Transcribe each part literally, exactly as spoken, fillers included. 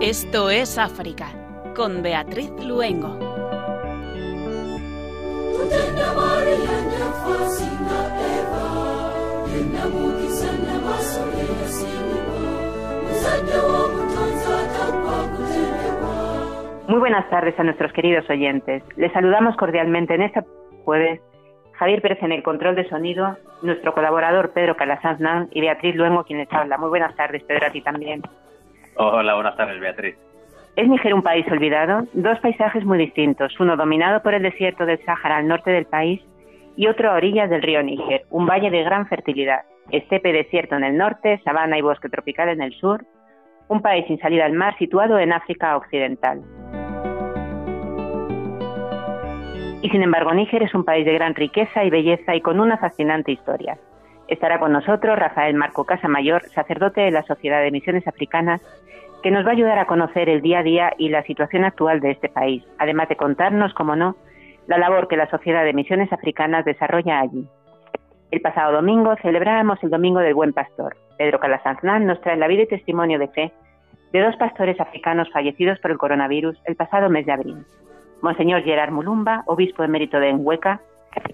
Esto es África, con Beatriz Luengo. Muy buenas tardes a nuestros queridos oyentes. Les saludamos cordialmente en este jueves Javier Pérez en el control de sonido, nuestro colaborador Pedro Calasanz y Beatriz Luengo, quien les habla. Muy buenas tardes, Pedro, a ti también. Hola, buenas tardes, Beatriz. ¿Es Níger un país olvidado? Dos paisajes muy distintos, uno dominado por el desierto del Sahara al norte del país y otro a orillas del río Níger, un valle de gran fertilidad, estepe y desierto en el norte, sabana y bosque tropical en el sur, un país sin salida al mar situado en África Occidental. Y sin embargo, Níger es un país de gran riqueza y belleza y con una fascinante historia. Estará con nosotros Rafael Marco Casamayor, sacerdote de la Sociedad de Misiones Africanas, que nos va a ayudar a conocer el día a día y la situación actual de este país, además de contarnos, como no, la labor que la Sociedad de Misiones Africanas desarrolla allí. El pasado domingo celebrábamos el Domingo del Buen Pastor. Pedro Calasanz nos trae la vida y testimonio de fe de dos pastores africanos fallecidos por el coronavirus el pasado mes de abril. Monseñor Gerard Mulumba, obispo emérito de Mweka,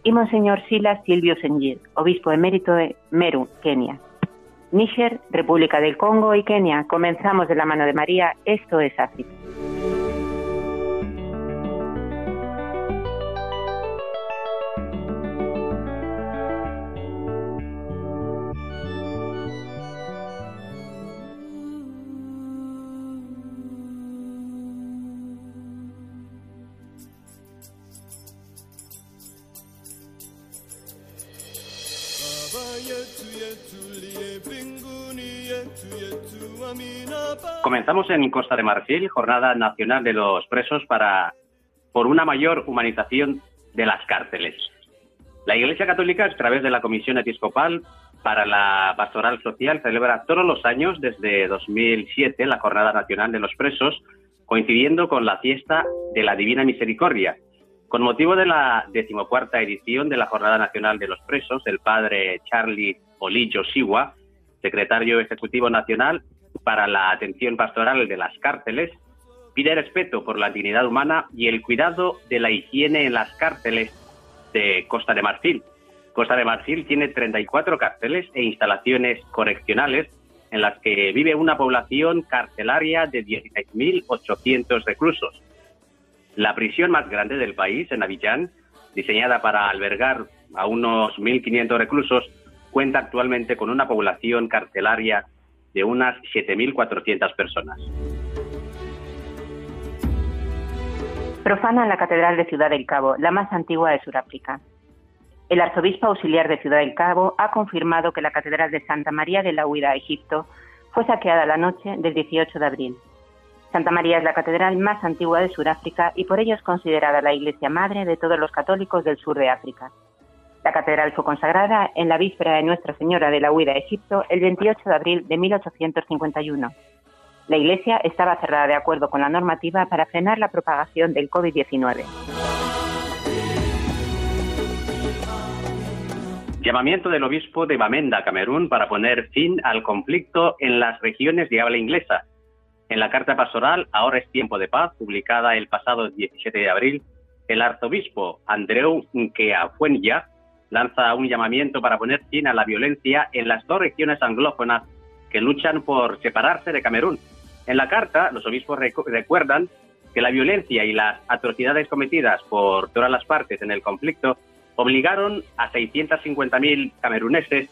y Monseñor Silas Silvius Njiru, obispo emérito de Meru, Kenia. Níger, República del Congo y Kenia. Comenzamos de la mano de María. Esto es África. Comenzamos en Costa de Marfil, Jornada Nacional de los Presos para por una mayor humanización de las cárceles. La Iglesia Católica, a través de la Comisión Episcopal para la Pastoral Social, celebra todos los años desde dos mil siete la Jornada Nacional de los Presos, coincidiendo con la fiesta de la Divina Misericordia. Con motivo de la decimocuarta edición de la Jornada Nacional de los Presos, el padre Charlie Olillo Siwa, secretario ejecutivo nacional para la atención pastoral de las cárceles, pide respeto por la dignidad humana y el cuidado de la higiene en las cárceles de Costa de Marfil. Costa de Marfil tiene treinta y cuatro cárceles e instalaciones correccionales en las que vive una población carcelaria de dieciséis mil ochocientos reclusos. La prisión más grande del país, en Abidjan, diseñada para albergar a unos mil quinientos reclusos, cuenta actualmente con una población carcelaria de unas siete mil cuatrocientas personas. Profana la Catedral de Ciudad del Cabo, la más antigua de Sudáfrica. El arzobispo auxiliar de Ciudad del Cabo ha confirmado que la Catedral de Santa María de la Huida, Egipto, fue saqueada la noche del dieciocho de abril. Santa María es la catedral más antigua de Sudáfrica y por ello es considerada la iglesia madre de todos los católicos del sur de África. La catedral fue consagrada en la víspera de Nuestra Señora de la Huida a Egipto el veintiocho de abril de mil ochocientos cincuenta y uno. La iglesia estaba cerrada de acuerdo con la normativa para frenar la propagación del covid diecinueve. Llamamiento del obispo de Bamenda, Camerún, para poner fin al conflicto en las regiones de habla inglesa. En la carta pastoral Ahora es tiempo de paz, publicada el pasado diecisiete de abril, el arzobispo Andrew Nkea Fuenjá lanza un llamamiento para poner fin a la violencia en las dos regiones anglófonas que luchan por separarse de Camerún. En la carta, los obispos recu- recuerdan que la violencia y las atrocidades cometidas por todas las partes en el conflicto obligaron a seiscientos cincuenta mil cameruneses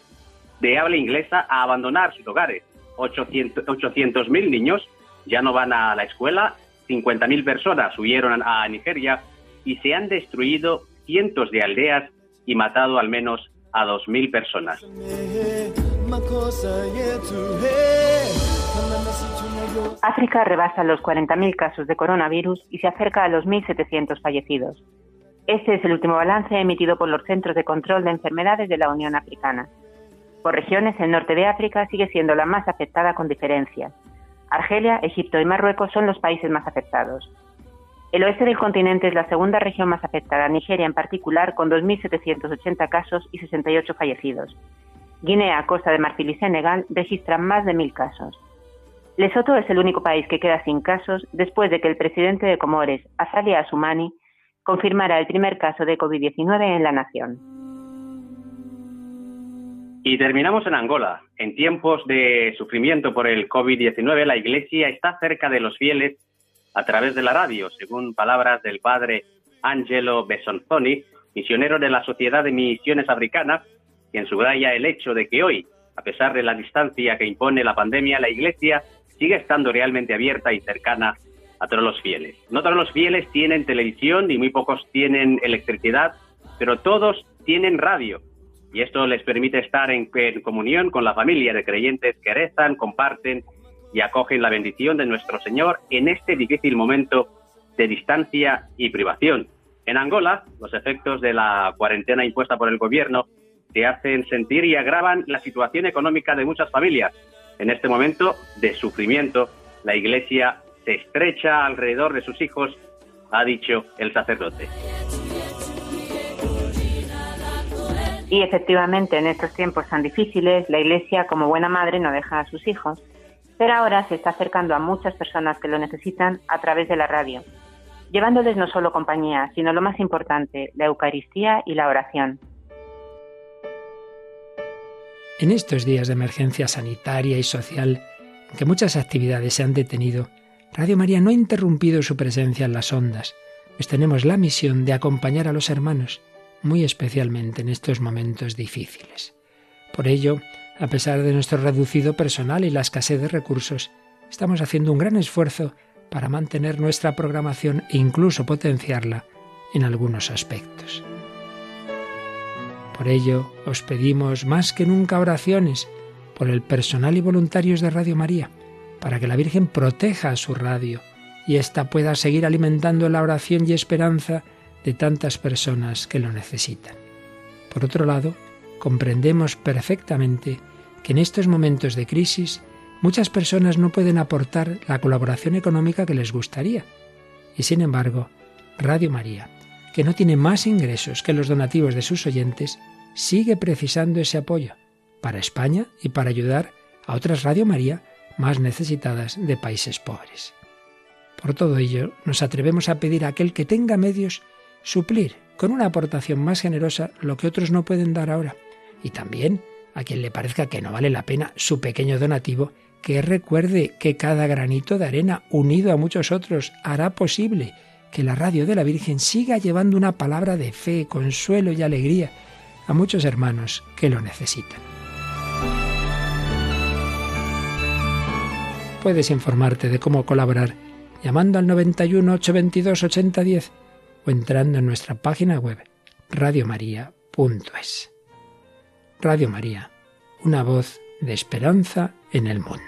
de habla inglesa a abandonar sus hogares. ochocientos mil niños ya no van a la escuela, cincuenta mil personas huyeron a Nigeria y se han destruido cientos de aldeas y matado al menos a dos mil personas. África rebasa los cuarenta mil casos de coronavirus y se acerca a los mil setecientos fallecidos. Este es el último balance emitido por los Centros de Control de Enfermedades de la Unión Africana. Por regiones, el norte de África sigue siendo la más afectada con diferencia. Argelia, Egipto y Marruecos son los países más afectados. El oeste del continente es la segunda región más afectada, Nigeria en particular, con dos mil setecientos ochenta casos y sesenta y ocho fallecidos. Guinea, Costa de Marfil y Senegal registran más de mil casos. Lesoto es el único país que queda sin casos después de que el presidente de Comores, Asalia Asumani, confirmara el primer caso de COVID diecinueve en la nación. Y terminamos en Angola. En tiempos de sufrimiento por el COVID diecinueve, la Iglesia está cerca de los fieles a través de la radio, según palabras del padre Angelo Besonzoni, misionero de la Sociedad de Misiones Africanas, quien subraya el hecho de que hoy, a pesar de la distancia que impone la pandemia, la Iglesia sigue estando realmente abierta y cercana a todos los fieles. No todos los fieles tienen televisión y muy pocos tienen electricidad, pero todos tienen radio. Y esto les permite estar en, en comunión con la familia de creyentes que rezan, comparten y acogen la bendición de nuestro Señor en este difícil momento de distancia y privación. En Angola, los efectos de la cuarentena impuesta por el gobierno se hacen sentir y agravan la situación económica de muchas familias. En este momento de sufrimiento, la Iglesia se estrecha alrededor de sus hijos, ha dicho el sacerdote. Y efectivamente, en estos tiempos tan difíciles, la Iglesia, como buena madre, no deja a sus hijos. Pero ahora se está acercando a muchas personas que lo necesitan a través de la radio, llevándoles no solo compañía, sino lo más importante, la Eucaristía y la oración. En estos días de emergencia sanitaria y social, en que muchas actividades se han detenido, Radio María no ha interrumpido su presencia en las ondas, pues tenemos la misión de acompañar a los hermanos, muy especialmente en estos momentos difíciles. Por ello, a pesar de nuestro reducido personal y la escasez de recursos, estamos haciendo un gran esfuerzo para mantener nuestra programación e incluso potenciarla en algunos aspectos. Por ello, os pedimos más que nunca oraciones por el personal y voluntarios de Radio María, para que la Virgen proteja a su radio y ésta pueda seguir alimentando la oración y esperanza de tantas personas que lo necesitan. Por otro lado, comprendemos perfectamente que en estos momentos de crisis muchas personas no pueden aportar la colaboración económica que les gustaría. Y sin embargo, Radio María, que no tiene más ingresos que los donativos de sus oyentes, sigue precisando ese apoyo para España y para ayudar a otras Radio María más necesitadas de países pobres. Por todo ello, nos atrevemos a pedir a aquel que tenga medios suplir con una aportación más generosa lo que otros no pueden dar ahora, y también a quien le parezca que no vale la pena su pequeño donativo, que recuerde que cada granito de arena unido a muchos otros hará posible que la radio de la Virgen siga llevando una palabra de fe, consuelo y alegría a muchos hermanos que lo necesitan. Puedes informarte de cómo colaborar llamando al noventa y uno, ochocientos veintidós, ochenta diez o entrando en nuestra página web radio maria punto es. Radio María, una voz de esperanza en el mundo.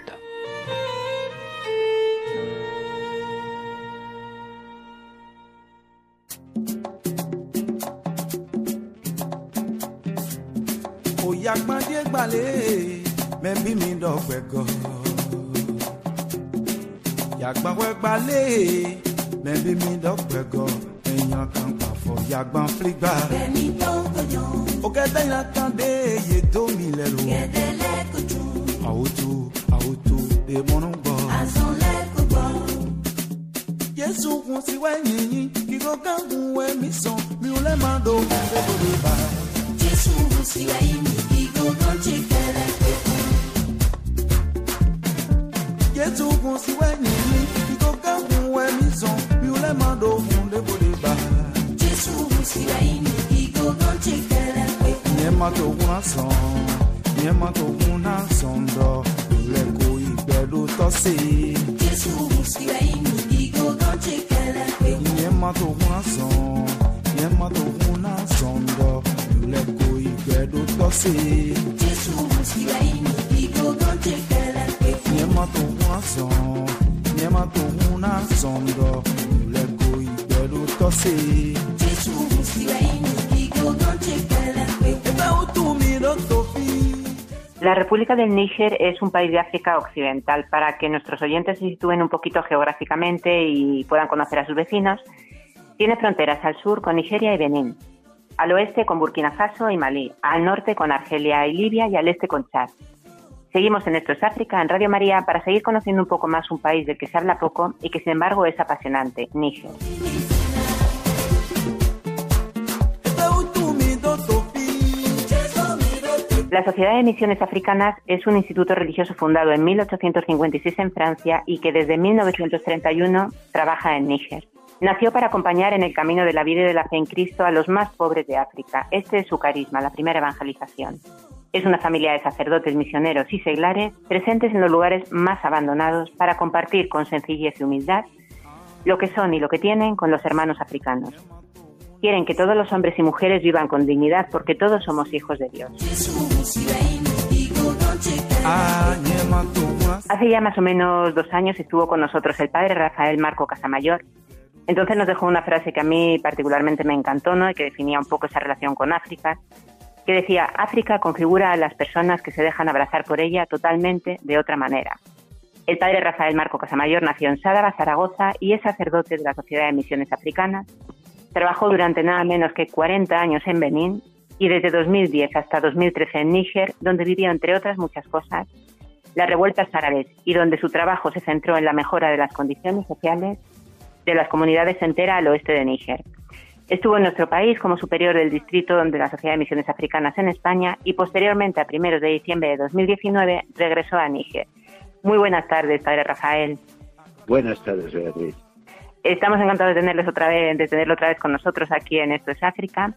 Èèyàn kan pàfọ̀ yàgbọ́n fígbà. Bẹ́ẹ̀ni tó gbòjò. Ó kẹ́tẹ́ iná kan dé iye tó mi lẹ́rù. Gẹ̀dẹ̀ lẹ́kọ̀jù. Àwòtú àwòtú lè mọ́nú gbọ́. Àzán lẹ́kọ̀ọ́ gbọ́. Jésù kun sí wẹ́yìn yín, kíkó kángun ẹ̀mí sàn, mi ò lẹ́ máa dòun lẹ́kọ̀ọ́ lè bá. Jésù kun sí wẹ́yìn yín, kíkó kán jí kẹrẹ pẹ̀kọ́. Jésù kun sí wẹ́yìn yín, kíkó kángun ẹ̀mí sàn, mi ò lẹ́ máa dòun lẹ́kọ̀ọ́ lè bá. Jésù La República del Níger es un país de África Occidental. Para que nuestros oyentes se sitúen un poquito geográficamente y puedan conocer a sus vecinos, tiene fronteras al sur con Nigeria y Benín, al oeste con Burkina Faso y Malí, al norte con Argelia y Libia y al este con Chad. Seguimos en Esto es África, en Radio María, para seguir conociendo un poco más un país del que se habla poco y que sin embargo es apasionante, Níger. La Sociedad de Misiones Africanas es un instituto religioso fundado en mil ochocientos cincuenta y seis en Francia y que desde mil novecientos treinta y uno trabaja en Níger. Nació para acompañar en el camino de la vida y de la fe en Cristo a los más pobres de África. Este es su carisma, la primera evangelización. Es una familia de sacerdotes, misioneros y seglares presentes en los lugares más abandonados para compartir con sencillez y humildad lo que son y lo que tienen con los hermanos africanos. Quieren que todos los hombres y mujeres vivan con dignidad porque todos somos hijos de Dios. Hace ya más o menos dos años estuvo con nosotros el padre Rafael Marco Casamayor. Entonces nos dejó una frase que a mí particularmente me encantó, ¿no?, y que definía un poco esa relación con África, que decía: África configura a las personas que se dejan abrazar por ella totalmente de otra manera. El padre Rafael Marco Casamayor nació en Sádava, Zaragoza, y es sacerdote de la Sociedad de Misiones Africanas. Trabajó durante nada menos que cuarenta años en Benín y desde dos mil diez hasta dos mil trece en Níger, donde vivió, entre otras muchas cosas, las revueltas árabes y donde su trabajo se centró en la mejora de las condiciones sociales de las comunidades enteras al oeste de Níger. Estuvo en nuestro país como superior del distrito de la Sociedad de Misiones Africanas en España y posteriormente, a primeros de diciembre de dos mil diecinueve, regresó a Níger. Muy buenas tardes, padre Rafael. Buenas tardes, Beatriz. Estamos encantados de tenerles otra vez, de tenerlo otra vez con nosotros aquí en Esto es África.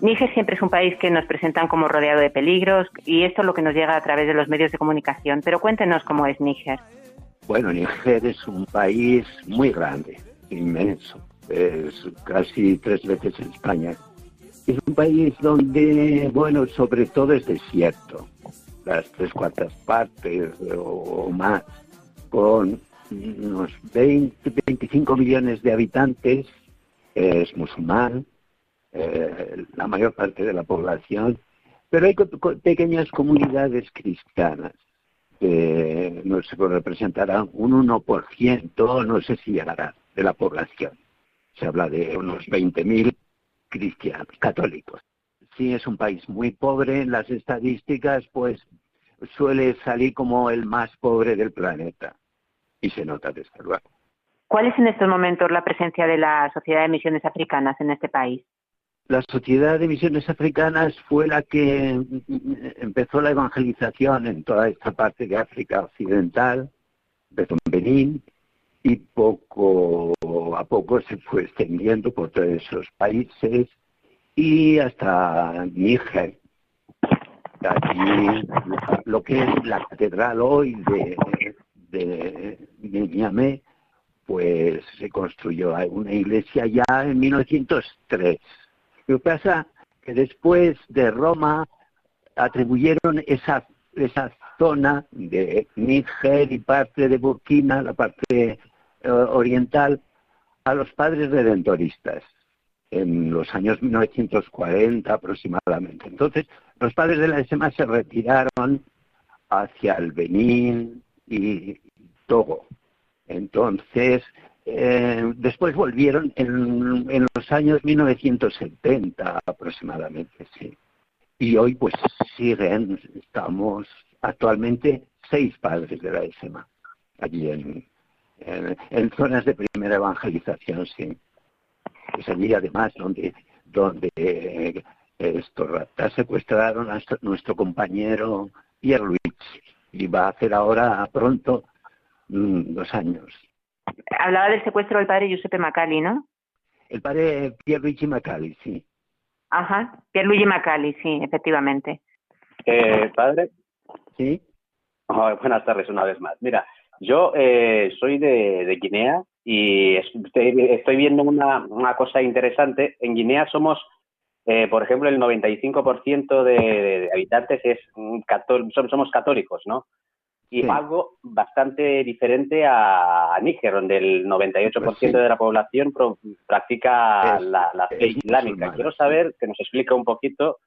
Níger siempre es un país que nos presentan como rodeado de peligros y esto es lo que nos llega a través de los medios de comunicación. Pero cuéntenos cómo es Níger. Bueno, Níger es un país muy grande, inmenso. Es casi tres veces España. Es un país donde, bueno, sobre todo es desierto. Las tres cuartas partes o más, con unos veinte, veinticinco millones de habitantes, es musulmán, eh, la mayor parte de la población, pero hay co- co- pequeñas comunidades cristianas que no sé, representarán un uno por ciento, no sé si llegará, de la población. Se habla de unos veinte mil cristianos, católicos. Sí, es un país muy pobre. En las estadísticas, pues, suele salir como el más pobre del planeta. Y se nota, desde luego. ¿Cuál es en estos momentos la presencia de la Sociedad de Misiones Africanas en este país? La Sociedad de Misiones Africanas fue la que empezó la evangelización en toda esta parte de África Occidental, empezó en Benín, y poco a poco se fue extendiendo por todos esos países y hasta Níger. Allí, lo que es la catedral hoy de, de, de Niamey, pues se construyó una iglesia ya en mil novecientos tres. Lo que pasa que después de Roma atribuyeron esa, esa zona de Níger y parte de Burkina, la parte oriental, a los padres redentoristas en los años mil novecientos cuarenta aproximadamente. Entonces, los padres de la S M A se retiraron hacia el Benín y Togo. Entonces, eh, después volvieron en, en los años mil novecientos setenta aproximadamente, sí. Y hoy, pues, siguen, estamos actualmente seis padres de la S M A allí en En, en zonas de primera evangelización, sí. Es allí, además, donde donde eh, estos ratas secuestraron a nuestro compañero Pierluigi, y va a hacer ahora pronto mmm, dos años. Hablaba del secuestro del padre Giuseppe Maccalli, ¿no? El padre Pierluigi Maccalli, sí. Ajá, Pierluigi Maccalli, sí, efectivamente. Eh, ¿Padre? Sí. Oh, buenas tardes una vez más. Mira, Yo eh, soy de, de Guinea y estoy viendo una, una cosa interesante. En Guinea somos, eh, por ejemplo, el noventa y cinco por ciento de, de habitantes es cató- somos católicos, ¿no? Y sí, algo bastante diferente a, a Níger, donde el noventa y ocho por ciento pues sí. de la población pro- practica es, la, la fe islámica. Musulmán. Quiero saber que nos explique un poquito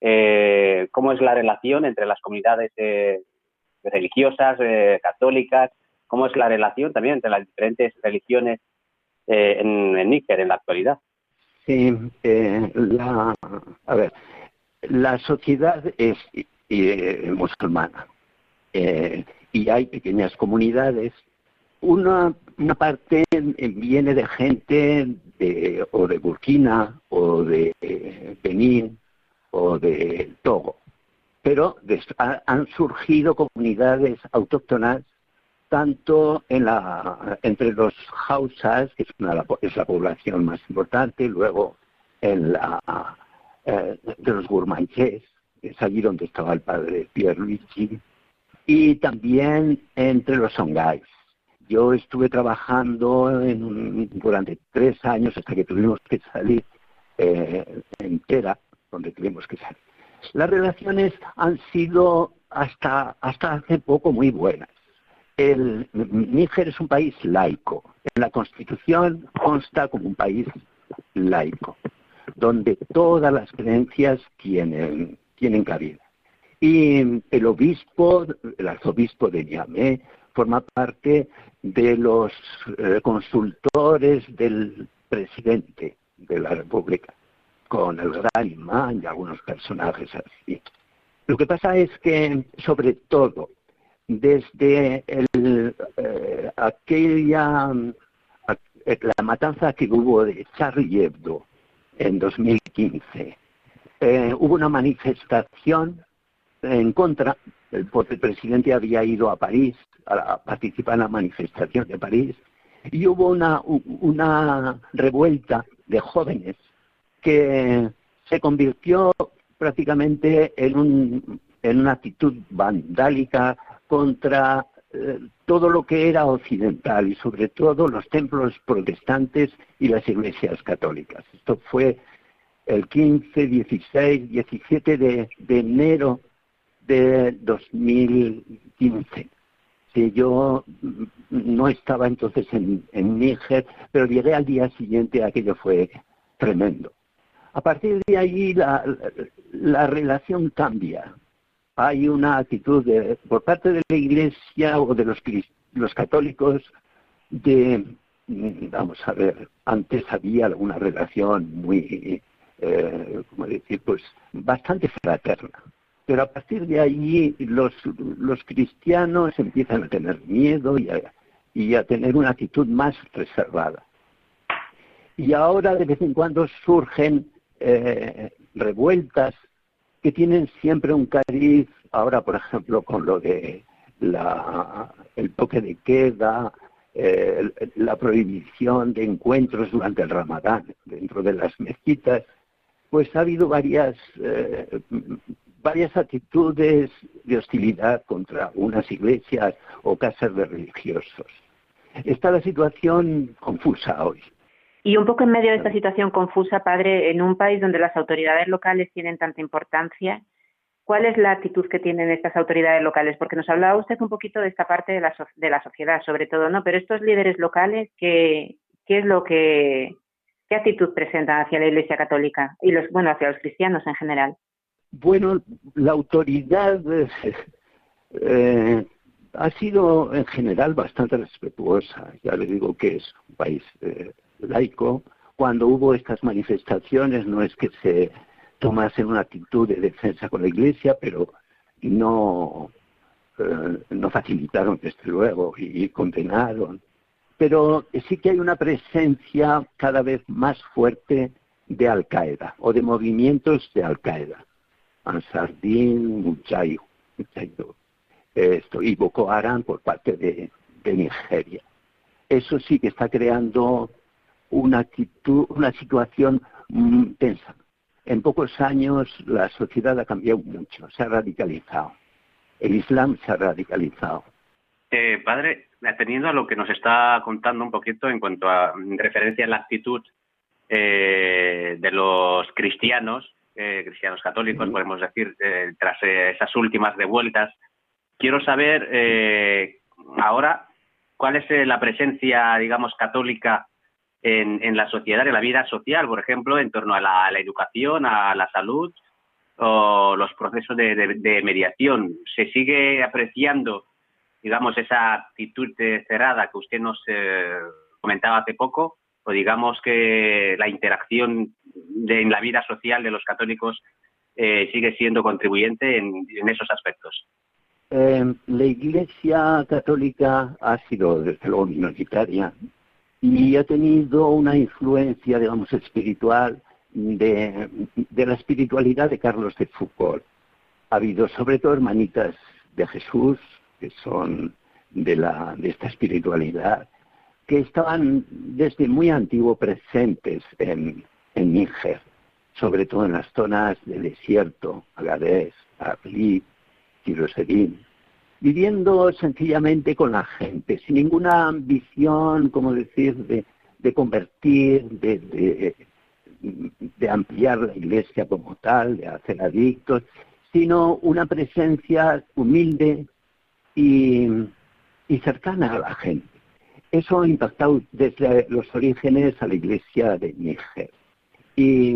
eh, cómo es la relación entre las comunidades eh, religiosas, eh, católicas, cómo es la relación también entre las diferentes religiones eh, en, en Níger en la actualidad. Sí, eh, la, a ver, la sociedad es eh, musulmana, eh, y hay pequeñas comunidades. Una, una parte viene de gente de, o de Burkina o de Benín o de Togo, pero des, ha, han surgido comunidades autóctonas tanto en la, entre los Hausas, que es, una, es la población más importante, y luego en la, eh, de los Gurmanches, es allí donde estaba el padre Pierluigi, y también entre los Songhai. Yo estuve trabajando en, durante tres años hasta que tuvimos que salir eh, entera, donde tuvimos que salir. Las relaciones han sido hasta, hasta hace poco muy buenas. El Níger es un país laico. En la Constitución consta como un país laico, donde todas las creencias tienen, tienen cabida. Y el obispo, el arzobispo de Niamey, forma parte de los eh, consultores del presidente de la República, con el gran imán y algunos personajes así. Lo que pasa es que, sobre todo, desde el, eh, aquella la matanza que hubo de Charlie Hebdo en dos mil quince, eh, hubo una manifestación en contra, porque el presidente había ido a París, a participar en la manifestación de París, y hubo una, una revuelta de jóvenes que se convirtió prácticamente en, un, en una actitud vandálica contra eh, todo lo que era occidental y sobre todo los templos protestantes y las iglesias católicas. Esto fue el quince, dieciséis, diecisiete de, de enero de dos mil quince. Sí, yo no estaba entonces en, en Níger, pero llegué al día siguiente, aquello fue tremendo. A partir de ahí la, la relación cambia. Hay una actitud de, por parte de la Iglesia o de los, los católicos de, vamos a ver, antes había alguna relación muy, eh, ¿cómo decir?, pues bastante fraterna. Pero a partir de allí los, los cristianos empiezan a tener miedo y a, y a tener una actitud más reservada. Y ahora de vez en cuando surgen eh, revueltas que tienen siempre un cariz, ahora por ejemplo con lo de la, el toque de queda, eh, la prohibición de encuentros durante el Ramadán dentro de las mezquitas, pues ha habido varias... Eh, varias actitudes de hostilidad contra unas iglesias o casas de religiosos. Está la situación confusa hoy. Y un poco en medio de esta situación confusa, padre, en un país donde las autoridades locales tienen tanta importancia, ¿cuál es la actitud que tienen estas autoridades locales? Porque nos hablaba usted un poquito de esta parte de la, so de la sociedad, sobre todo, ¿no? Pero estos líderes locales, ¿qué, qué es lo que, qué actitud presentan hacia la Iglesia Católica y los, bueno, hacia los cristianos en general? Bueno, la autoridad eh, ha sido en general bastante respetuosa. Ya le digo que es un país eh, laico. Cuando hubo estas manifestaciones no es que se tomasen una actitud de defensa con la Iglesia, pero no, eh, no facilitaron desde luego y, y condenaron. Pero sí que hay una presencia cada vez más fuerte de Al-Qaeda o de movimientos de Al-Qaeda. Ansardín, Mujayú, Mujayú, esto, y Boko Haram por parte de, de Nigeria. Eso sí que está creando una actitud, una situación mmm, tensa. En pocos años la sociedad ha cambiado mucho, se ha radicalizado. El Islam se ha radicalizado. Eh, padre, atendiendo a lo que nos está contando un poquito en cuanto a en referencia a la actitud eh, de los cristianos, Eh, cristianos católicos, podemos decir, eh, tras eh, esas últimas revueltas. Quiero saber eh, ahora cuál es eh, la presencia, digamos, católica en, en la sociedad, en la vida social, por ejemplo, en torno a la, a la educación, a la salud o los procesos de, de, de mediación. ¿Se sigue apreciando, digamos, esa actitud cerrada que usted nos eh, comentaba hace poco? O digamos que la interacción de, en la vida social de los católicos eh, sigue siendo contribuyente en, en esos aspectos. Eh, la Iglesia Católica ha sido, desde luego, minoritaria y ha tenido una influencia, digamos, espiritual de, de la espiritualidad de Carlos de Foucault. Ha habido, sobre todo, hermanitas de Jesús, que son de, la, de esta espiritualidad, que estaban desde muy antiguo presentes en, en Níger, sobre todo en las zonas de desierto, Agadez, Arlí, viviendo sencillamente con la gente, sin ninguna ambición, como decir, de, de convertir, de, de, de ampliar la iglesia como tal, de hacer adictos, sino una presencia humilde y, y cercana a la gente. Eso ha impactado desde los orígenes a la iglesia de Níger. Y,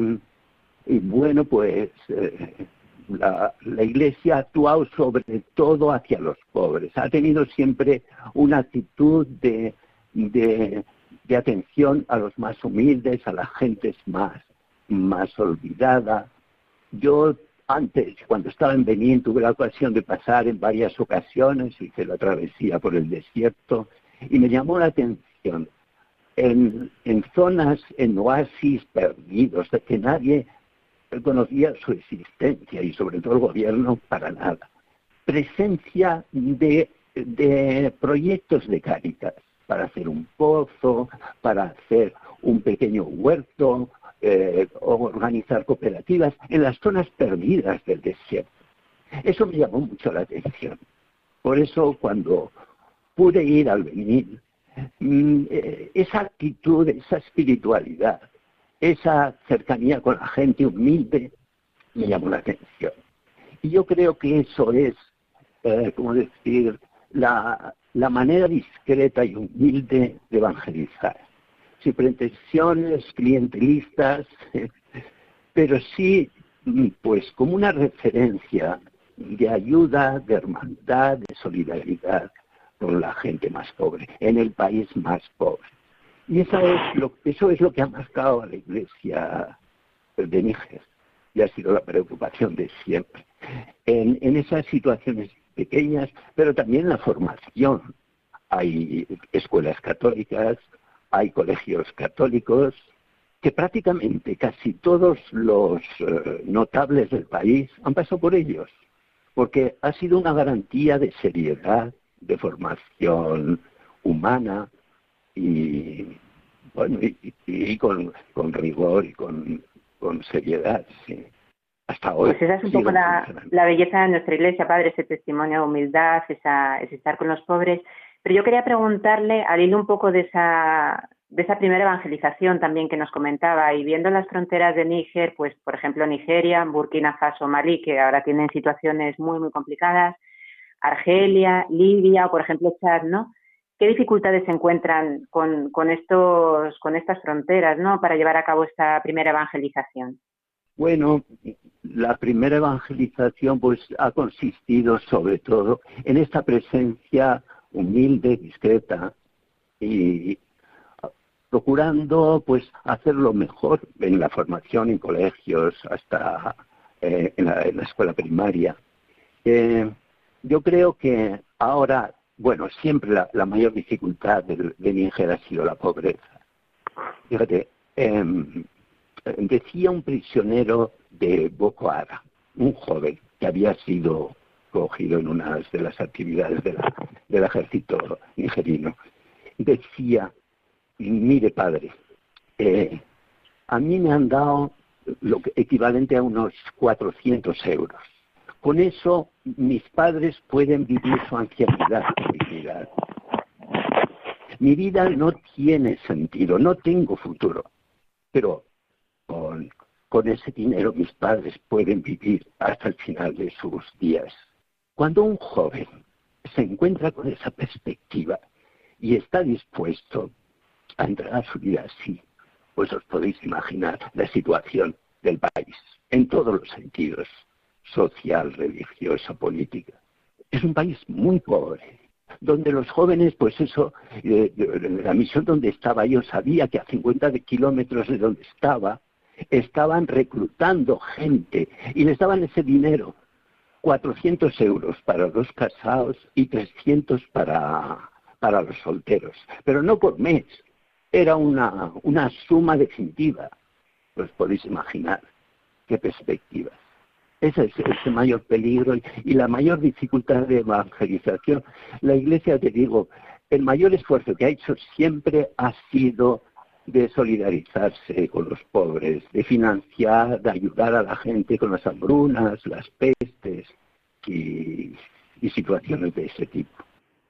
y bueno, pues... Eh, La, la Iglesia ha actuado sobre todo hacia los pobres, ha tenido siempre una actitud de, de, de atención a los más humildes, a las gentes más, más olvidadas. Yo antes, cuando estaba en Benín, tuve la ocasión de pasar en varias ocasiones, hice la travesía por el desierto, y me llamó la atención, en, en zonas, en oasis perdidos, de que nadie... conocía su existencia y sobre todo el gobierno para nada. Presencia de, de proyectos de Cáritas para hacer un pozo, para hacer un pequeño huerto, eh, organizar cooperativas en las zonas perdidas del desierto. Eso me llamó mucho la atención. Por eso cuando pude ir al Benín, esa actitud, esa espiritualidad, esa cercanía con la gente humilde me llamó la atención. Y yo creo que eso es, eh, como decir, la, la manera discreta y humilde de evangelizar. Sin pretensiones clientelistas, pero sí, pues, como una referencia de ayuda, de hermandad, de solidaridad con la gente más pobre, en el país más pobre. Y eso es, lo, eso es lo que ha marcado a la Iglesia de Níger, y ha sido la preocupación de siempre. En, en esas situaciones pequeñas, pero también la formación. Hay escuelas católicas, hay colegios católicos, que prácticamente casi todos los eh, notables del país han pasado por ellos, porque ha sido una garantía de seriedad, de formación humana, y bueno y, y con, con rigor y con, con seriedad, sí. Hasta hoy. Pues esa es un poco la, la belleza de nuestra Iglesia, Padre, ese testimonio de humildad, esa, ese estar con los pobres. Pero yo quería preguntarle, al hilo un poco de esa, de esa primera evangelización también que nos comentaba, y viendo las fronteras de Níger, pues por ejemplo Nigeria, Burkina Faso, Malí, que ahora tienen situaciones muy, muy complicadas, Argelia, Libia o por ejemplo Chad, ¿no? ¿Qué dificultades se encuentran con, con, estos, con estas fronteras, ¿no?, para llevar a cabo esta primera evangelización? Bueno, la primera evangelización pues ha consistido sobre todo en esta presencia humilde, discreta, y procurando pues hacerlo mejor en la formación, en colegios, hasta eh, en, la, en la escuela primaria. Eh, yo creo que ahora... Bueno, siempre la, la mayor dificultad de, de Níger ha sido la pobreza. Fíjate, eh, decía un prisionero de Boko Haram, un joven que había sido cogido en una de las actividades de la, del ejército nigerino, decía, mire padre, eh, a mí me han dado lo que, equivalente a unos cuatrocientos euros. Con eso mis padres pueden vivir su ancianidad con dignidad. Mi vida no tiene sentido, no tengo futuro, pero con, con ese dinero mis padres pueden vivir hasta el final de sus días. Cuando un joven se encuentra con esa perspectiva y está dispuesto a entregar su vida así, pues os podéis imaginar la situación del país en todos los sentidos. Social, religiosa, política. Es un país muy pobre, donde los jóvenes, pues eso, eh, la misión donde estaba, yo sabía que a cincuenta kilómetros de donde estaba, estaban reclutando gente y les daban ese dinero cuatrocientos euros para los casados y trescientos para, para los solteros, pero no por mes, era una, una suma definitiva. Pues podéis imaginar qué perspectivas. Ese es el mayor peligro y, y la mayor dificultad de evangelización. La Iglesia, te digo, el mayor esfuerzo que ha hecho siempre ha sido de solidarizarse con los pobres, de financiar, de ayudar a la gente con las hambrunas, las pestes y, y situaciones de ese tipo.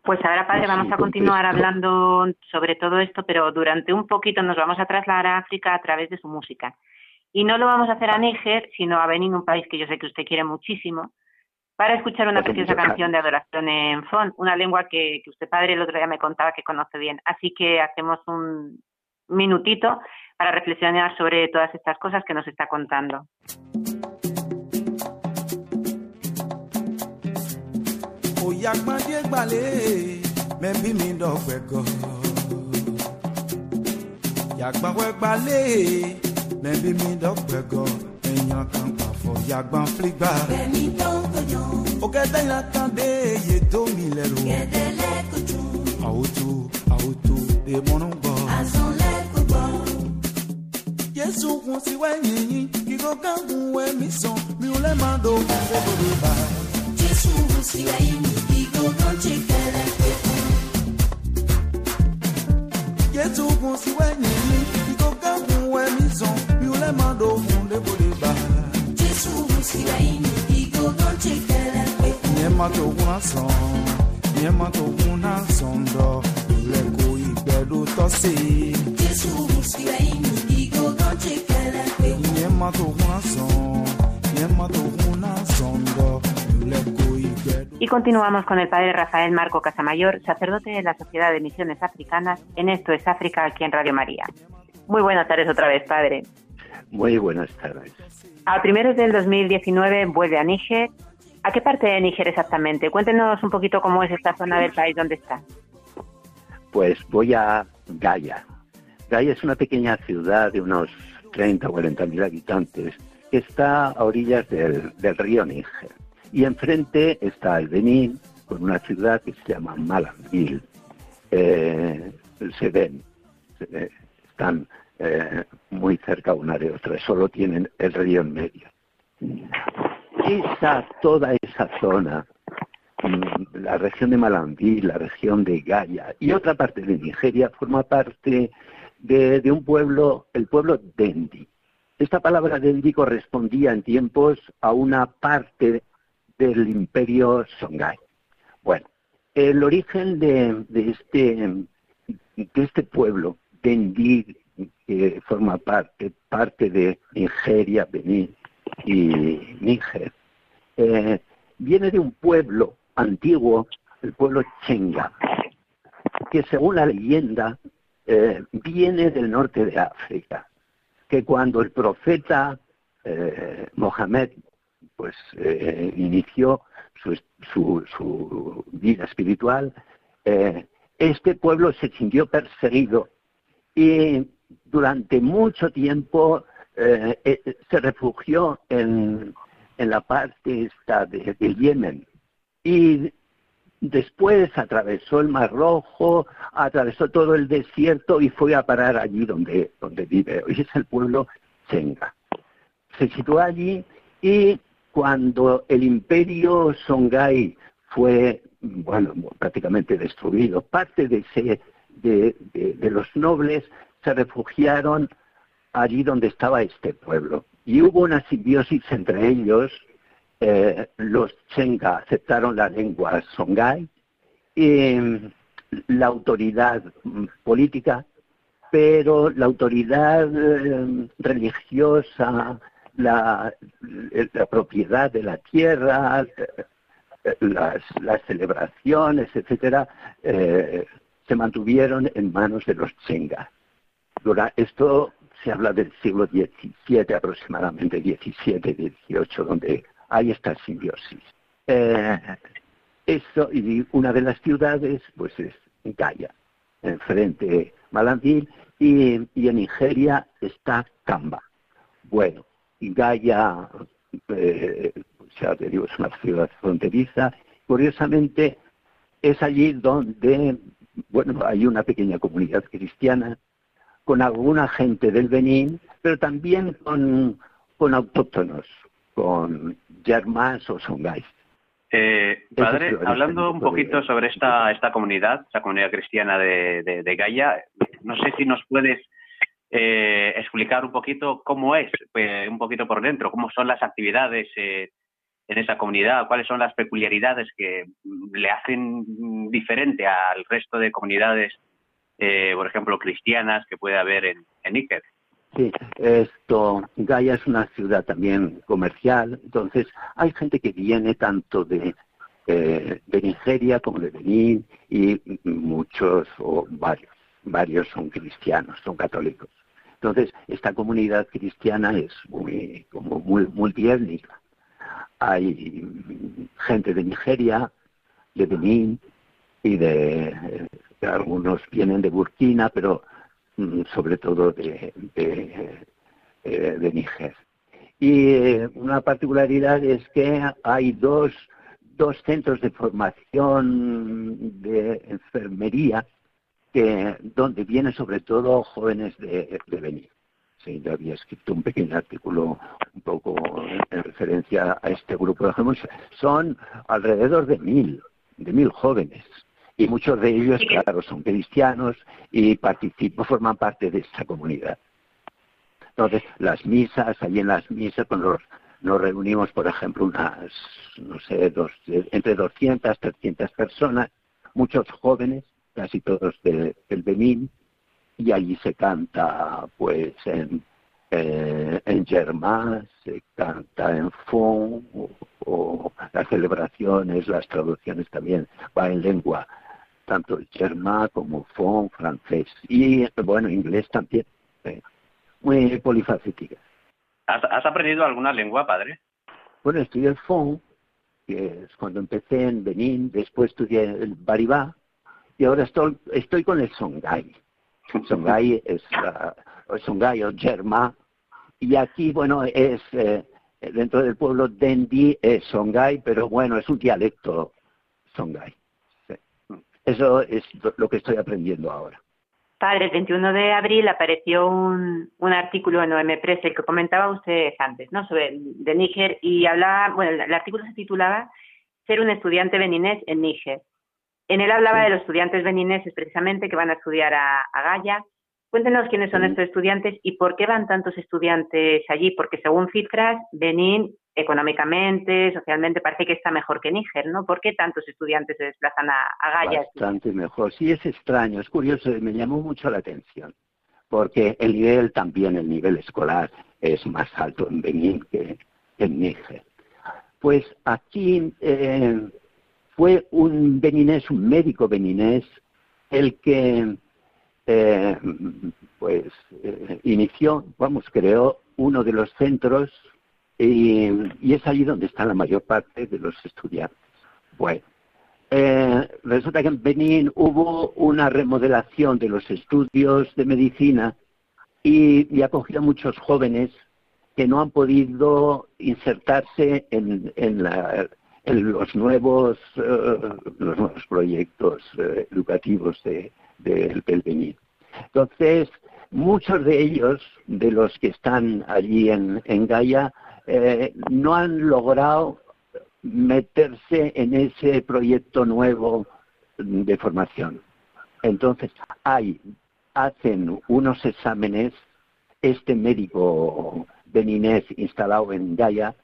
Pues ahora, padre, vamos a continuar hablando sobre todo esto, pero durante un poquito nos vamos a trasladar a África a través de su música. Y no lo vamos a hacer a Níger, sino a Benín, un país que yo sé que usted quiere muchísimo, para escuchar una preciosa canción de adoración en Fon, una lengua que, que usted, padre, el otro día me contaba que conoce bien. Así que hacemos un minutito para reflexionar sobre todas estas cosas que nos está contando. Oya gbadie gbale me bi mi do pego ya gban we gbale me bi mi do pego eyan kan pa fo ya gban fligba emi to kojo o ke tan la tan de ye to mi le ro ye de le kojo auto auto de monongo azon le kojo yesu kun si we yin ki go kan kun we mi son mi o le ma do se bo de ba yesu kun si we yin. Y continuamos con el padre Rafael Marco Casamayor, sacerdote de la Sociedad de Misiones Africanas, en Esto es África, aquí en Radio María. Muy buenas tardes otra vez, padre. Muy buenas tardes. A primeros del dos mil diecinueve vuelve a Níger. ¿A qué parte de Níger exactamente? Cuéntenos un poquito cómo es esta zona del país donde está. Pues voy a Gaya. Gaya es una pequeña ciudad de unos treinta o cuarenta mil habitantes que está a orillas del, del río Níger. Y enfrente está el Benín, con una ciudad que se llama Malanville. Eh, se ven, se ven están eh, muy cerca una de otra, solo tienen el río en medio. Esa, toda esa zona, la región de Malanville, la región de Gaya y otra parte de Nigeria, forma parte de, de un pueblo, el pueblo Dendi. Esta palabra Dendi correspondía en tiempos a una parte del imperio Songhai. Bueno, el origen de, de, este, de este pueblo, Dendi, que forma parte, parte de Nigeria, Benín y Níger, eh, viene de un pueblo antiguo, el pueblo Chenga, que según la leyenda eh, viene del norte de África, que cuando el profeta eh, Mohamed pues eh, inició su, su, su vida espiritual, eh, este pueblo se sintió perseguido y durante mucho tiempo eh, eh, se refugió en, en la parte esta de, de Yemen y después atravesó el Mar Rojo, atravesó todo el desierto y fue a parar allí donde, donde vive. Hoy es el pueblo Chenga. Se situó allí y cuando el imperio Songhai fue, bueno, prácticamente destruido, parte de, ese, de, de, de los nobles se refugiaron allí donde estaba este pueblo. Y hubo una simbiosis entre ellos. Eh, los Chenga aceptaron la lengua Songhai y la autoridad política, pero la autoridad eh, religiosa, La, la propiedad de la tierra, las, las celebraciones, etcétera, eh, se mantuvieron en manos de los Chenga. Esto se habla del siglo diecisiete, aproximadamente diecisiete, dieciocho, donde hay esta simbiosis. Eh, esto, y una de las ciudades pues es Gaya, enfrente Malanville, y, y en Nigeria está Kamba. Bueno, Gaya eh, pues ya te digo, es una ciudad fronteriza. Curiosamente, es allí donde, bueno, hay una pequeña comunidad cristiana, con alguna gente del Benín, pero también con, con autóctonos, con yermas o songais. Eh, padre, hablando un poquito sobre esta, esta comunidad, esta comunidad cristiana de, de, de Gaya, no sé si nos puedes eh, explicar un poquito cómo es, eh, un poquito por dentro, cómo son las actividades eh, en esa comunidad, cuáles son las peculiaridades que le hacen diferente al resto de comunidades, eh, por ejemplo, cristianas que puede haber en, en Níger. Sí, esto, Gaya es una ciudad también comercial, entonces hay gente que viene tanto de, eh, de Nigeria como de Benín, y muchos o varios, varios son cristianos, son católicos. Entonces esta comunidad cristiana es muy, como muy multiétnica. Hay gente de Nigeria, de Benín y de, de algunos vienen de Burkina, pero sobre todo de, de, de Níger. Y una particularidad es que hay dos, dos centros de formación de enfermería que, donde vienen sobre todo jóvenes de, de Benín. Sí, yo había escrito un pequeño artículo un poco en referencia a este grupo. Son alrededor de mil, de mil jóvenes. Y muchos de ellos, claro, son cristianos y participan, forman parte de esta comunidad. Entonces, las misas, allí en las misas, cuando nos reunimos, por ejemplo, unas, no sé, dos, entre doscientas, trescientas personas, muchos jóvenes, casi todos de, del Benín, y allí se canta, pues, en, eh, en yerma, se canta en fon, o, o las celebraciones, las traducciones también, va en lengua, tanto el yerma como fon, francés y, bueno, inglés también. Eh, muy polifacética. ¿Has, ¿Has aprendido alguna lengua, padre? Bueno, estudié el fon, que es cuando empecé en Benín, después estudié el baribá, y ahora estoy, estoy con el songhai. Songhai es la, Songhai o yerma, y aquí, bueno, es eh, dentro del pueblo Dendi es Songhai, pero bueno, es un dialecto Songhai. Eso es lo que estoy aprendiendo ahora. Padre, el veintiuno de abril apareció un, un artículo en O M Press, el que comentaba usted antes, ¿no?, sobre de Níger, y hablaba, bueno, el, el artículo se titulaba Ser un estudiante beninés en Níger. En él hablaba sí. de los estudiantes benineses, precisamente, que van a estudiar a, a Gaya. Cuéntenos quiénes son sí. estos estudiantes y por qué van tantos estudiantes allí, porque según cifras, Benín, económicamente, socialmente, parece que está mejor que Níger, ¿no? ¿Por qué tantos estudiantes se desplazan a, a Gaya? Bastante así? Mejor. Sí, es extraño, es curioso, me llamó mucho la atención, porque el nivel también, el nivel escolar, es más alto en Benín que en Níger. Pues aquí eh, fue un beninés, un médico beninés, el que eh, pues eh, inició, vamos, creó uno de los centros. Y, y es allí donde está la mayor parte de los estudiantes. Bueno, eh, resulta que en Benín hubo una remodelación de los estudios de medicina y, y ha acogido a muchos jóvenes que no han podido insertarse en, en, la, en los, nuevos, eh, los nuevos proyectos eh, educativos de, de, del Benín. Entonces, muchos de ellos, de los que están allí en, en Gaya, Eh, no han logrado meterse en ese proyecto nuevo de formación. Entonces, hay, hacen unos exámenes, este médico beninés instalado en Gaya,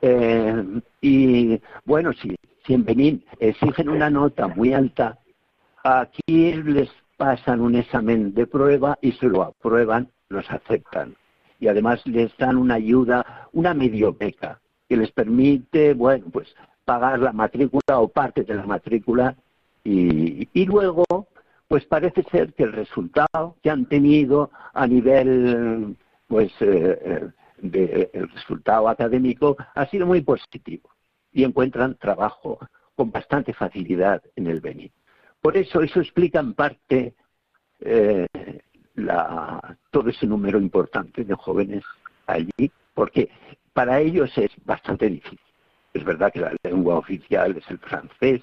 eh, y bueno, si, si en Benín exigen una nota muy alta, aquí les pasan un examen de prueba y se lo aprueban, los aceptan. Y además les dan una ayuda, una medio beca, que les permite, bueno, pues pagar la matrícula o parte de la matrícula. Y, y luego, pues parece ser que el resultado que han tenido a nivel, pues, eh, de, el resultado académico ha sido muy positivo. Y encuentran trabajo con bastante facilidad en el Benín. Por eso, eso explica en parte Eh, La, todo ese número importante de jóvenes allí, porque para ellos es bastante difícil Es verdad que la lengua oficial es el francés,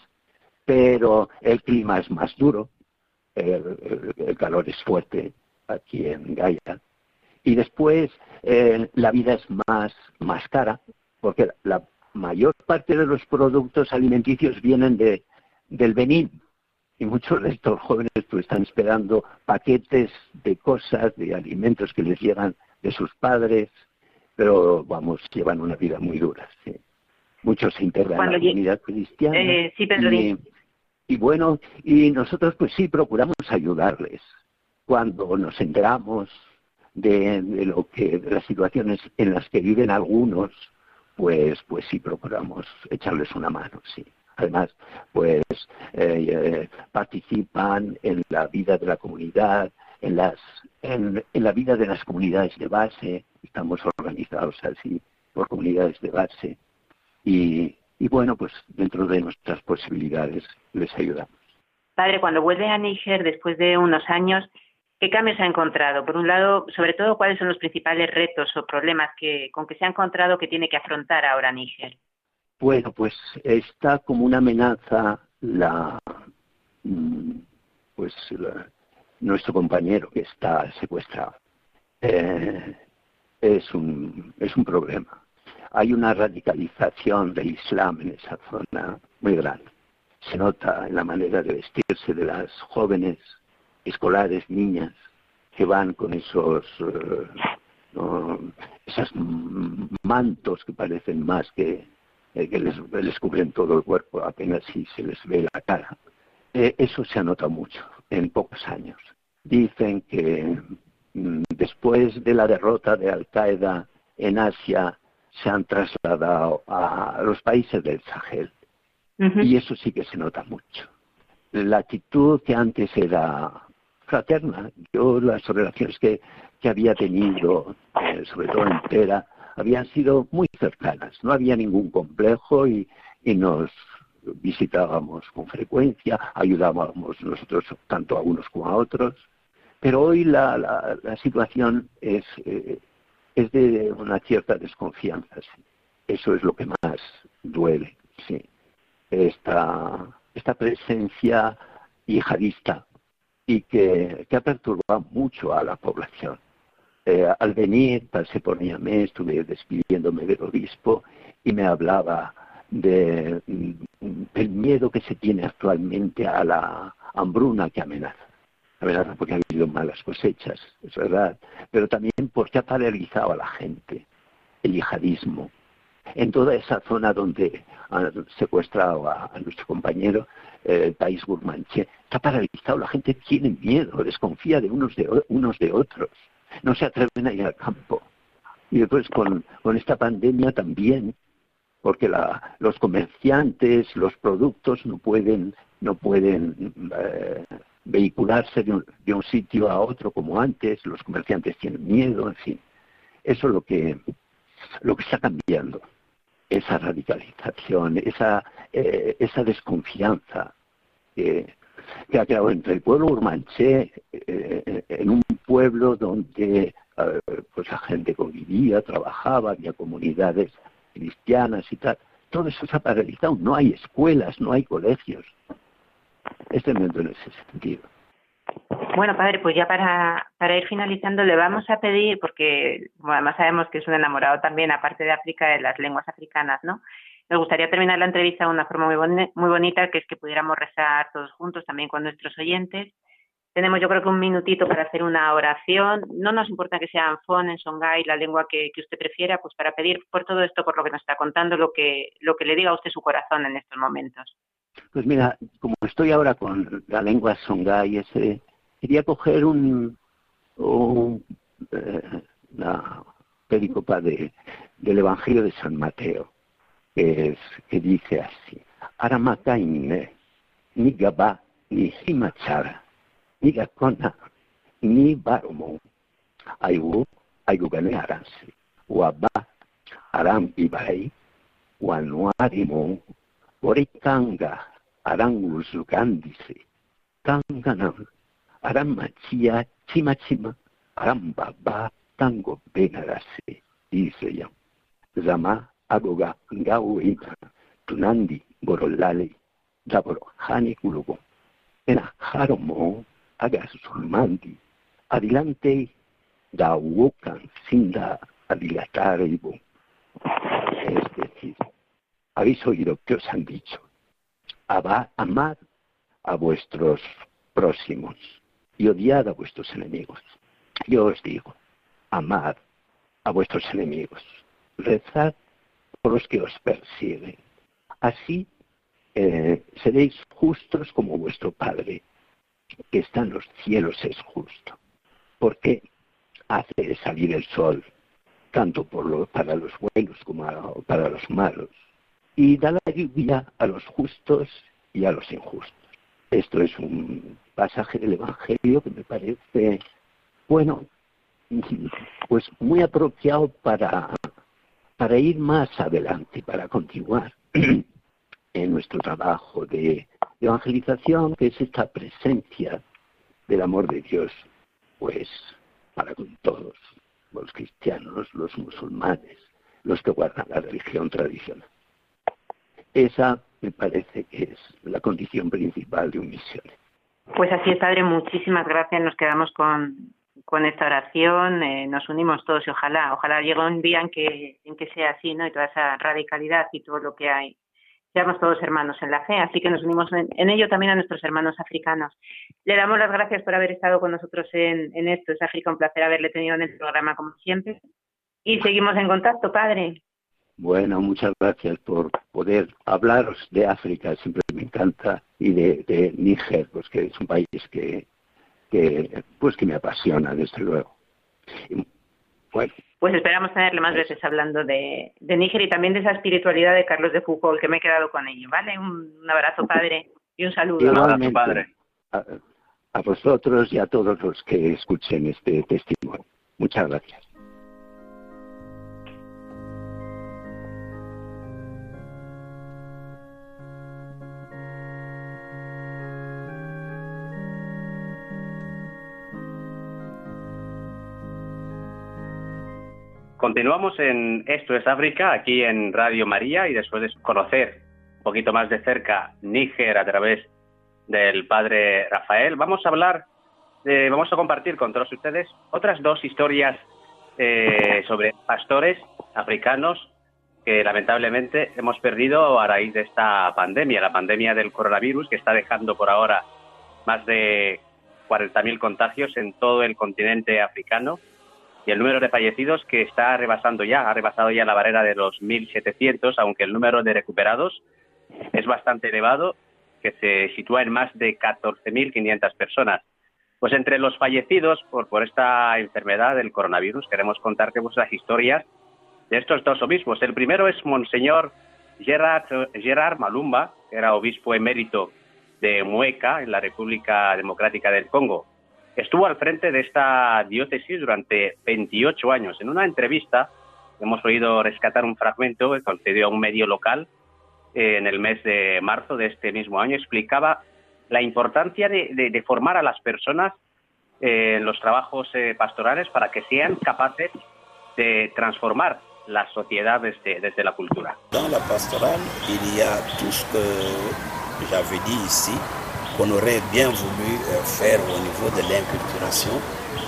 pero el clima es más duro, el, el, el calor es fuerte aquí en Gaya. Y después eh, la vida es más, más cara, porque la mayor parte de los productos alimenticios vienen de, del Benín. Y muchos de estos jóvenes pues, están esperando paquetes de cosas, de alimentos que les llegan de sus padres, pero vamos, llevan una vida muy dura. ¿Sí? Muchos se integran Cuando a la comunidad cristiana. Eh, sí, Pedro. Y, y bueno, y nosotros pues sí procuramos ayudarles. Cuando nos enteramos de, de lo que de las situaciones en las que viven algunos, pues pues sí procuramos echarles una mano, sí. Además, pues eh, participan en la vida de la comunidad, en las en, en la vida de las comunidades de base. Estamos organizados así por comunidades de base y, y bueno, pues dentro de nuestras posibilidades les ayudamos. Padre, cuando vuelve a Níger después de unos años, ¿qué cambios ha encontrado? Por un lado, sobre todo, ¿cuáles son los principales retos o problemas que con que se ha encontrado que tiene que afrontar ahora Níger? Bueno, pues está como una amenaza la, pues la, nuestro compañero que está secuestrado. Eh, es un es un problema. Hay una radicalización del Islam en esa zona muy grande. Se nota en la manera de vestirse de las jóvenes escolares, niñas, que van con esos eh, no, esas mantos que parecen más que que les, les cubren todo el cuerpo, apenas si se les ve la cara. Eh, eso se ha notado mucho en pocos años. Dicen que mm, después de la derrota de Al-Qaeda en Asia, se han trasladado a los países del Sahel. Uh-huh. Y eso sí que se nota mucho. La actitud que antes era fraterna, yo las relaciones que, que había tenido, eh, sobre todo entera, habían sido muy cercanas, no había ningún complejo y, y nos visitábamos con frecuencia, ayudábamos nosotros tanto a unos como a otros, pero hoy la, la, la situación es, eh, es de una cierta desconfianza, sí. Eso es lo que más duele, sí. Esta, esta presencia yihadista y que, que ha perturbado mucho a la población. Eh, al venir, pasé por Niamey, estuve despidiéndome del obispo y me hablaba de, del miedo que se tiene actualmente a la hambruna que amenaza. Amenaza porque ha habido malas cosechas, es verdad, pero también porque ha paralizado a la gente, el yihadismo. En toda esa zona donde han secuestrado a, a nuestro compañero, eh, el país Gurmanches, está paralizado, la gente tiene miedo, desconfía de unos de, unos de otros. No se atreven a ir al campo. Y después con, con esta pandemia también, porque la, los comerciantes, los productos no pueden no pueden eh, vehicularse de un, de un sitio a otro como antes, los comerciantes tienen miedo, en fin. Eso es lo que, lo que está cambiando, esa radicalización, esa, eh, esa desconfianza que, que ha creado entre el pueblo gurmanché eh, en un pueblo donde eh, pues la gente convivía, trabajaba, había comunidades cristianas y tal. Todo eso se ha paralizado, no hay escuelas, no hay colegios. Es tremendo en ese sentido. Bueno, padre, pues ya para, para ir finalizando le vamos a pedir, porque bueno, además sabemos que es un enamorado también, aparte de África, de las lenguas africanas, ¿no? Nos gustaría terminar la entrevista de una forma muy, boni- muy bonita, que es que pudiéramos rezar todos juntos, también con nuestros oyentes. Tenemos yo creo que un minutito para hacer una oración. No nos importa que sea en Fon, en Songhai, la lengua que, que usted prefiera, pues para pedir por todo esto, por lo que nos está contando, lo que lo que le diga a usted su corazón en estos momentos. Pues mira, como estoy ahora con la lengua Songhai, ese, quería coger un, un eh, una pericopa de, del Evangelio de San Mateo, que, es, que dice así: Aramakaine, ni gaba, ni himachara. Ni Gacona, ni Baromo, Ayú, Ayugane Aransi, Uaba, Aram Ibai, Uanuarimo, Orikanga, Aranguzugandisi, Tanganam, Aramachia, Chimachima, Arambaba, Tango Benarasi, dice yo. Zama, agoga gaweita tunandi borolale daboro hane kulogo ena haromo agasulmandi adelante da wokan sinda adilataribo. Es decir, habéis oído que os han dicho: amad a vuestros próximos y odiad a vuestros enemigos. Yo os digo, amad a vuestros enemigos, rezad por los que os persiguen. Así eh, seréis justos como vuestro Padre, que está en los cielos, es justo, porque hace salir el sol, tanto por lo, para los buenos como a, para los malos, y da la lluvia a los justos y a los injustos. Esto es un pasaje del Evangelio que me parece, bueno, pues muy apropiado para, para ir más adelante, para continuar en nuestro trabajo de evangelización, que es esta presencia del amor de Dios, pues para con todos, los cristianos, los musulmanes, los que guardan la religión tradicional. Esa me parece que es la condición principal de un misionero. Pues así es, Padre, muchísimas gracias. Nos quedamos con... con esta oración, eh, nos unimos todos y ojalá, ojalá llegue un día en que, en que sea así, ¿no? Y toda esa radicalidad y todo lo que hay. Seamos todos hermanos en la fe, así que nos unimos en, en ello también a nuestros hermanos africanos. Le damos las gracias por haber estado con nosotros en, en Esto es África, un placer haberle tenido en el programa como siempre. Y seguimos en contacto, Padre. Bueno, muchas gracias por poder hablaros de África, siempre me encanta, y de, de Níger, pues que es un país que... que pues que me apasiona, desde luego. Bueno, pues esperamos tenerle más veces hablando de, de Níger y también de esa espiritualidad de Carlos de Foucault, que me he quedado con ello, ¿vale? Un, un abrazo, Padre, y un saludo. Y un abrazo, Padre. A, a vosotros y a todos los que escuchen este testimonio. Muchas gracias. Continuamos en Esto es África, aquí en Radio María, y después de conocer un poquito más de cerca Níger a través del padre Rafael, vamos a hablar, de, vamos a compartir con todos ustedes otras dos historias eh, sobre pastores africanos que lamentablemente hemos perdido a raíz de esta pandemia, la pandemia del coronavirus, que está dejando por ahora más de cuarenta mil contagios en todo el continente africano. Y el número de fallecidos que está rebasando ya, ha rebasado ya la barrera de los mil setecientos, aunque el número de recuperados es bastante elevado, que se sitúa en más de catorce mil quinientas personas. Pues entre los fallecidos por, por esta enfermedad del coronavirus, queremos contarte vuestras historias de estos dos obispos. El primero es Monseñor Gerard, Gerard Mulumba, que era obispo emérito de Mweka, en la República Democrática del Congo. Estuvo al frente de esta diócesis durante veintiocho años. En una entrevista hemos oído rescatar un fragmento que concedió a un medio local eh, en el mes de marzo de este mismo año. Explicaba la importancia de, de, de formar a las personas eh, en los trabajos eh, pastorales para que sean capaces de transformar la sociedad desde, desde la cultura. En la pastoral, il y a tout ce que j'avais dit ici, qu'on aurait bien voulu faire au niveau de l'inculturation.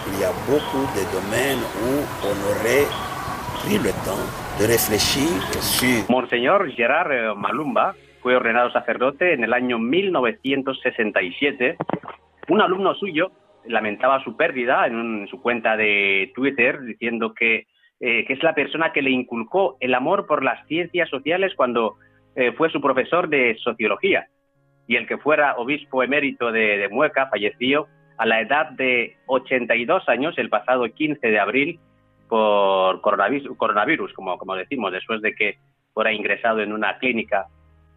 Il y a beaucoup de domaines où on aurait pris le temps de réfléchir sur... Monseñor Gerard Mulumba fue ordenado sacerdote en el año mil novecientos sesenta y siete. Un alumno suyo lamentaba su pérdida en, un, en su cuenta de Twitter, diciendo que, eh, que es la persona que le inculcó el amor por las ciencias sociales cuando eh, fue su profesor de sociología. Y el que fuera obispo emérito de, de Mweka falleció a la edad de ochenta y dos años el pasado quince de abril por coronavirus, coronavirus como, como decimos, después de que fuera ingresado en una clínica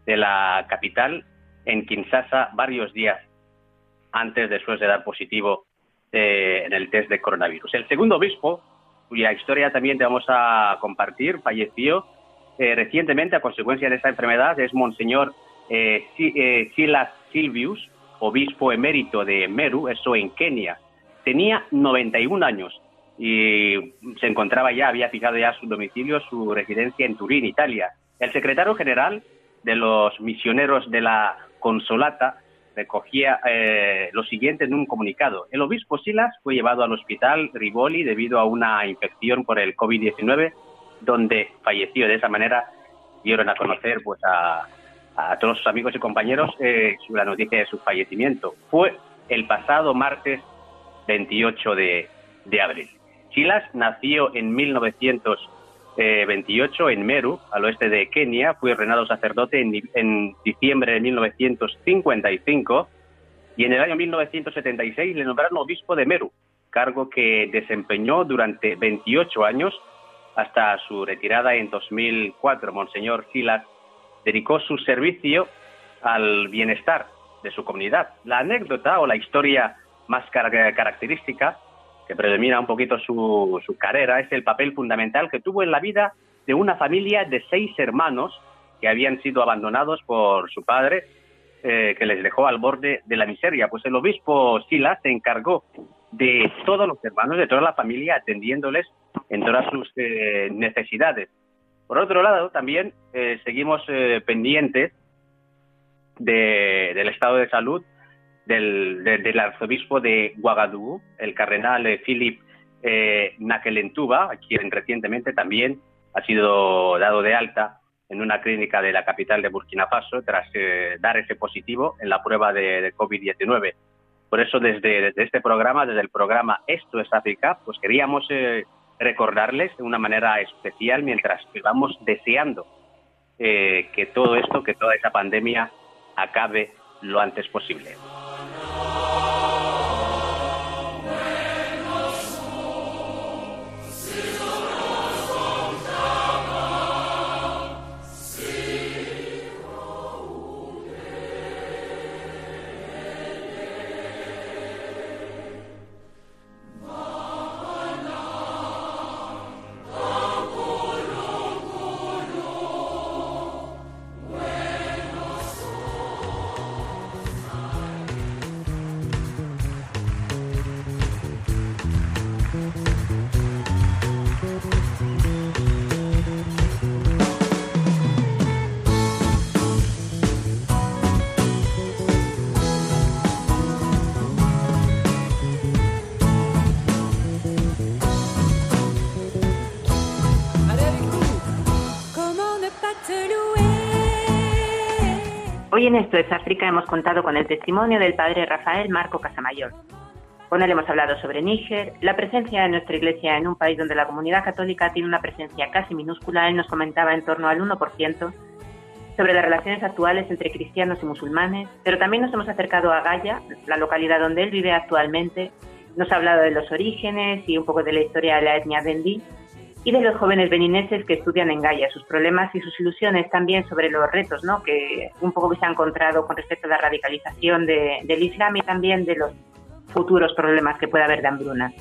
de la capital, en Kinshasa, varios días antes, después de dar positivo eh, en el test de coronavirus. El segundo obispo, cuya historia también te vamos a compartir, falleció eh, recientemente a consecuencia de esta enfermedad, es Monseñor Eh, eh, Silas Silvius, obispo emérito de Meru, eso en Kenia. Tenía noventa y un años y se encontraba ya, había fijado ya su domicilio, su residencia en Turín, Italia. El secretario general de los misioneros de la Consolata recogía eh, lo siguiente en un comunicado. El obispo Silas fue llevado al hospital Rivoli debido a una infección por el COVID diecinueve, donde falleció. De esa manera dieron a conocer pues a, a todos sus amigos y compañeros eh, la noticia de su fallecimiento. Fue el pasado martes veintiocho de abril. Silas nació en mil novecientos veintiocho en Meru, al oeste de Kenia. Fue ordenado sacerdote en, en diciembre de mil novecientos cincuenta y cinco y en el año mil novecientos setenta y seis le nombraron obispo de Meru, cargo que desempeñó durante veintiocho años hasta su retirada en dos mil cuatro. Monseñor Silas dedicó su servicio al bienestar de su comunidad. La anécdota o la historia más car característica que predomina un poquito su, su carrera es el papel fundamental que tuvo en la vida de una familia de seis hermanos que habían sido abandonados por su padre, eh, que les dejó al borde de la miseria. Pues el obispo Silas se encargó de todos los hermanos, de toda la familia, atendiéndoles en todas sus eh, necesidades. Por otro lado, también eh, seguimos eh, pendientes de, del estado de salud Del, de, del arzobispo de Ouagadougou, el cardenal eh, Philip eh, Nakelentuba, quien recientemente también ha sido dado de alta en una clínica de la capital de Burkina Faso tras eh, dar ese positivo en la prueba de, de COVID diecinueve. Por eso desde, desde este programa, desde el programa Esto es África, pues queríamos eh, recordarles de una manera especial, mientras que vamos deseando eh, que todo esto, que toda esa pandemia acabe lo antes posible. Hoy en Esto es África hemos contado con el testimonio del padre Rafael Marco Casamayor. Con él hemos hablado sobre Níger, la presencia de nuestra iglesia en un país donde la comunidad católica tiene una presencia casi minúscula. Él nos comentaba en torno al uno por ciento, sobre las relaciones actuales entre cristianos y musulmanes, pero también nos hemos acercado a Gaya, la localidad donde él vive actualmente. Nos ha hablado de los orígenes y un poco de la historia de la etnia Dendi y de los jóvenes benineses que estudian en Gaya, sus problemas y sus ilusiones también sobre los retos, ¿no?, que un poco que se ha encontrado con respecto a la radicalización de, del Islam y también de los futuros problemas que pueda haber de hambruna.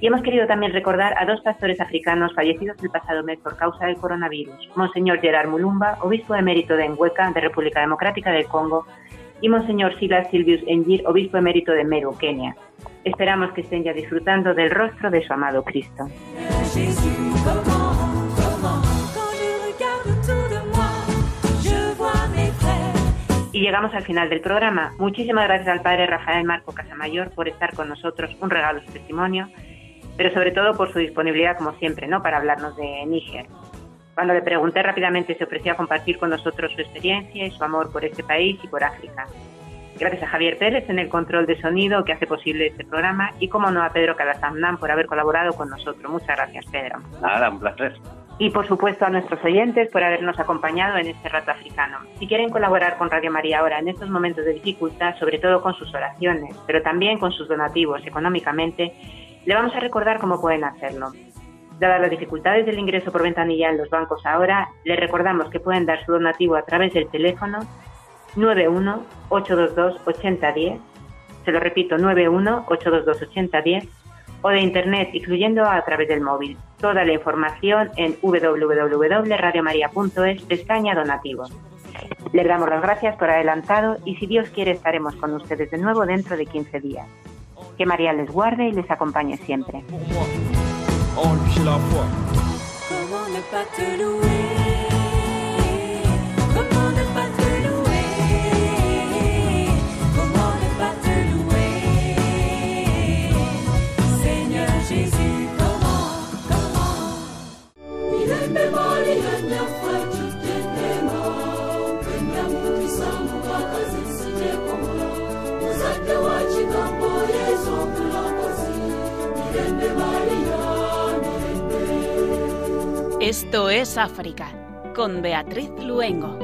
Y hemos querido también recordar a dos pastores africanos fallecidos el pasado mes por causa del coronavirus, Monseñor Gerard Mulumba, obispo emérito de Mweka, de República Democrática del Congo, y Monseñor Silas Silvius Njiru, obispo emérito de Meru, Kenia. Esperamos que estén ya disfrutando del rostro de su amado Cristo. Y llegamos al final del programa. Muchísimas gracias al padre Rafael Marco Casamayor por estar con nosotros, un regalo su testimonio, pero sobre todo por su disponibilidad, como siempre, ¿no?, para hablarnos de Níger. Cuando le pregunté rápidamente, se ofreció a compartir con nosotros su experiencia y su amor por este país y por África. Gracias a Javier Pérez en el control de sonido que hace posible este programa y, como no, a Pedro Calasanz por haber colaborado con nosotros. Muchas gracias, Pedro. Nada, un placer. Y, por supuesto, a nuestros oyentes por habernos acompañado en este rato africano. Si quieren colaborar con Radio María ahora en estos momentos de dificultad, sobre todo con sus oraciones, pero también con sus donativos económicamente, le vamos a recordar cómo pueden hacerlo. Dadas las dificultades del ingreso por ventanilla en los bancos ahora, les recordamos que pueden dar su donativo a través del teléfono nueve uno ocho dos dos ocho cero uno cero, se lo repito, nueve uno ocho dos dos ocho cero uno cero, o de internet, incluyendo a través del móvil. Toda la información en doble u doble u doble u punto radio maría punto es, pestaña donativos. Les damos las gracias por adelantado y, si Dios quiere, estaremos con ustedes de nuevo dentro de quince días. Que María les guarde y les acompañe siempre. Esto es África, con Beatriz Luengo.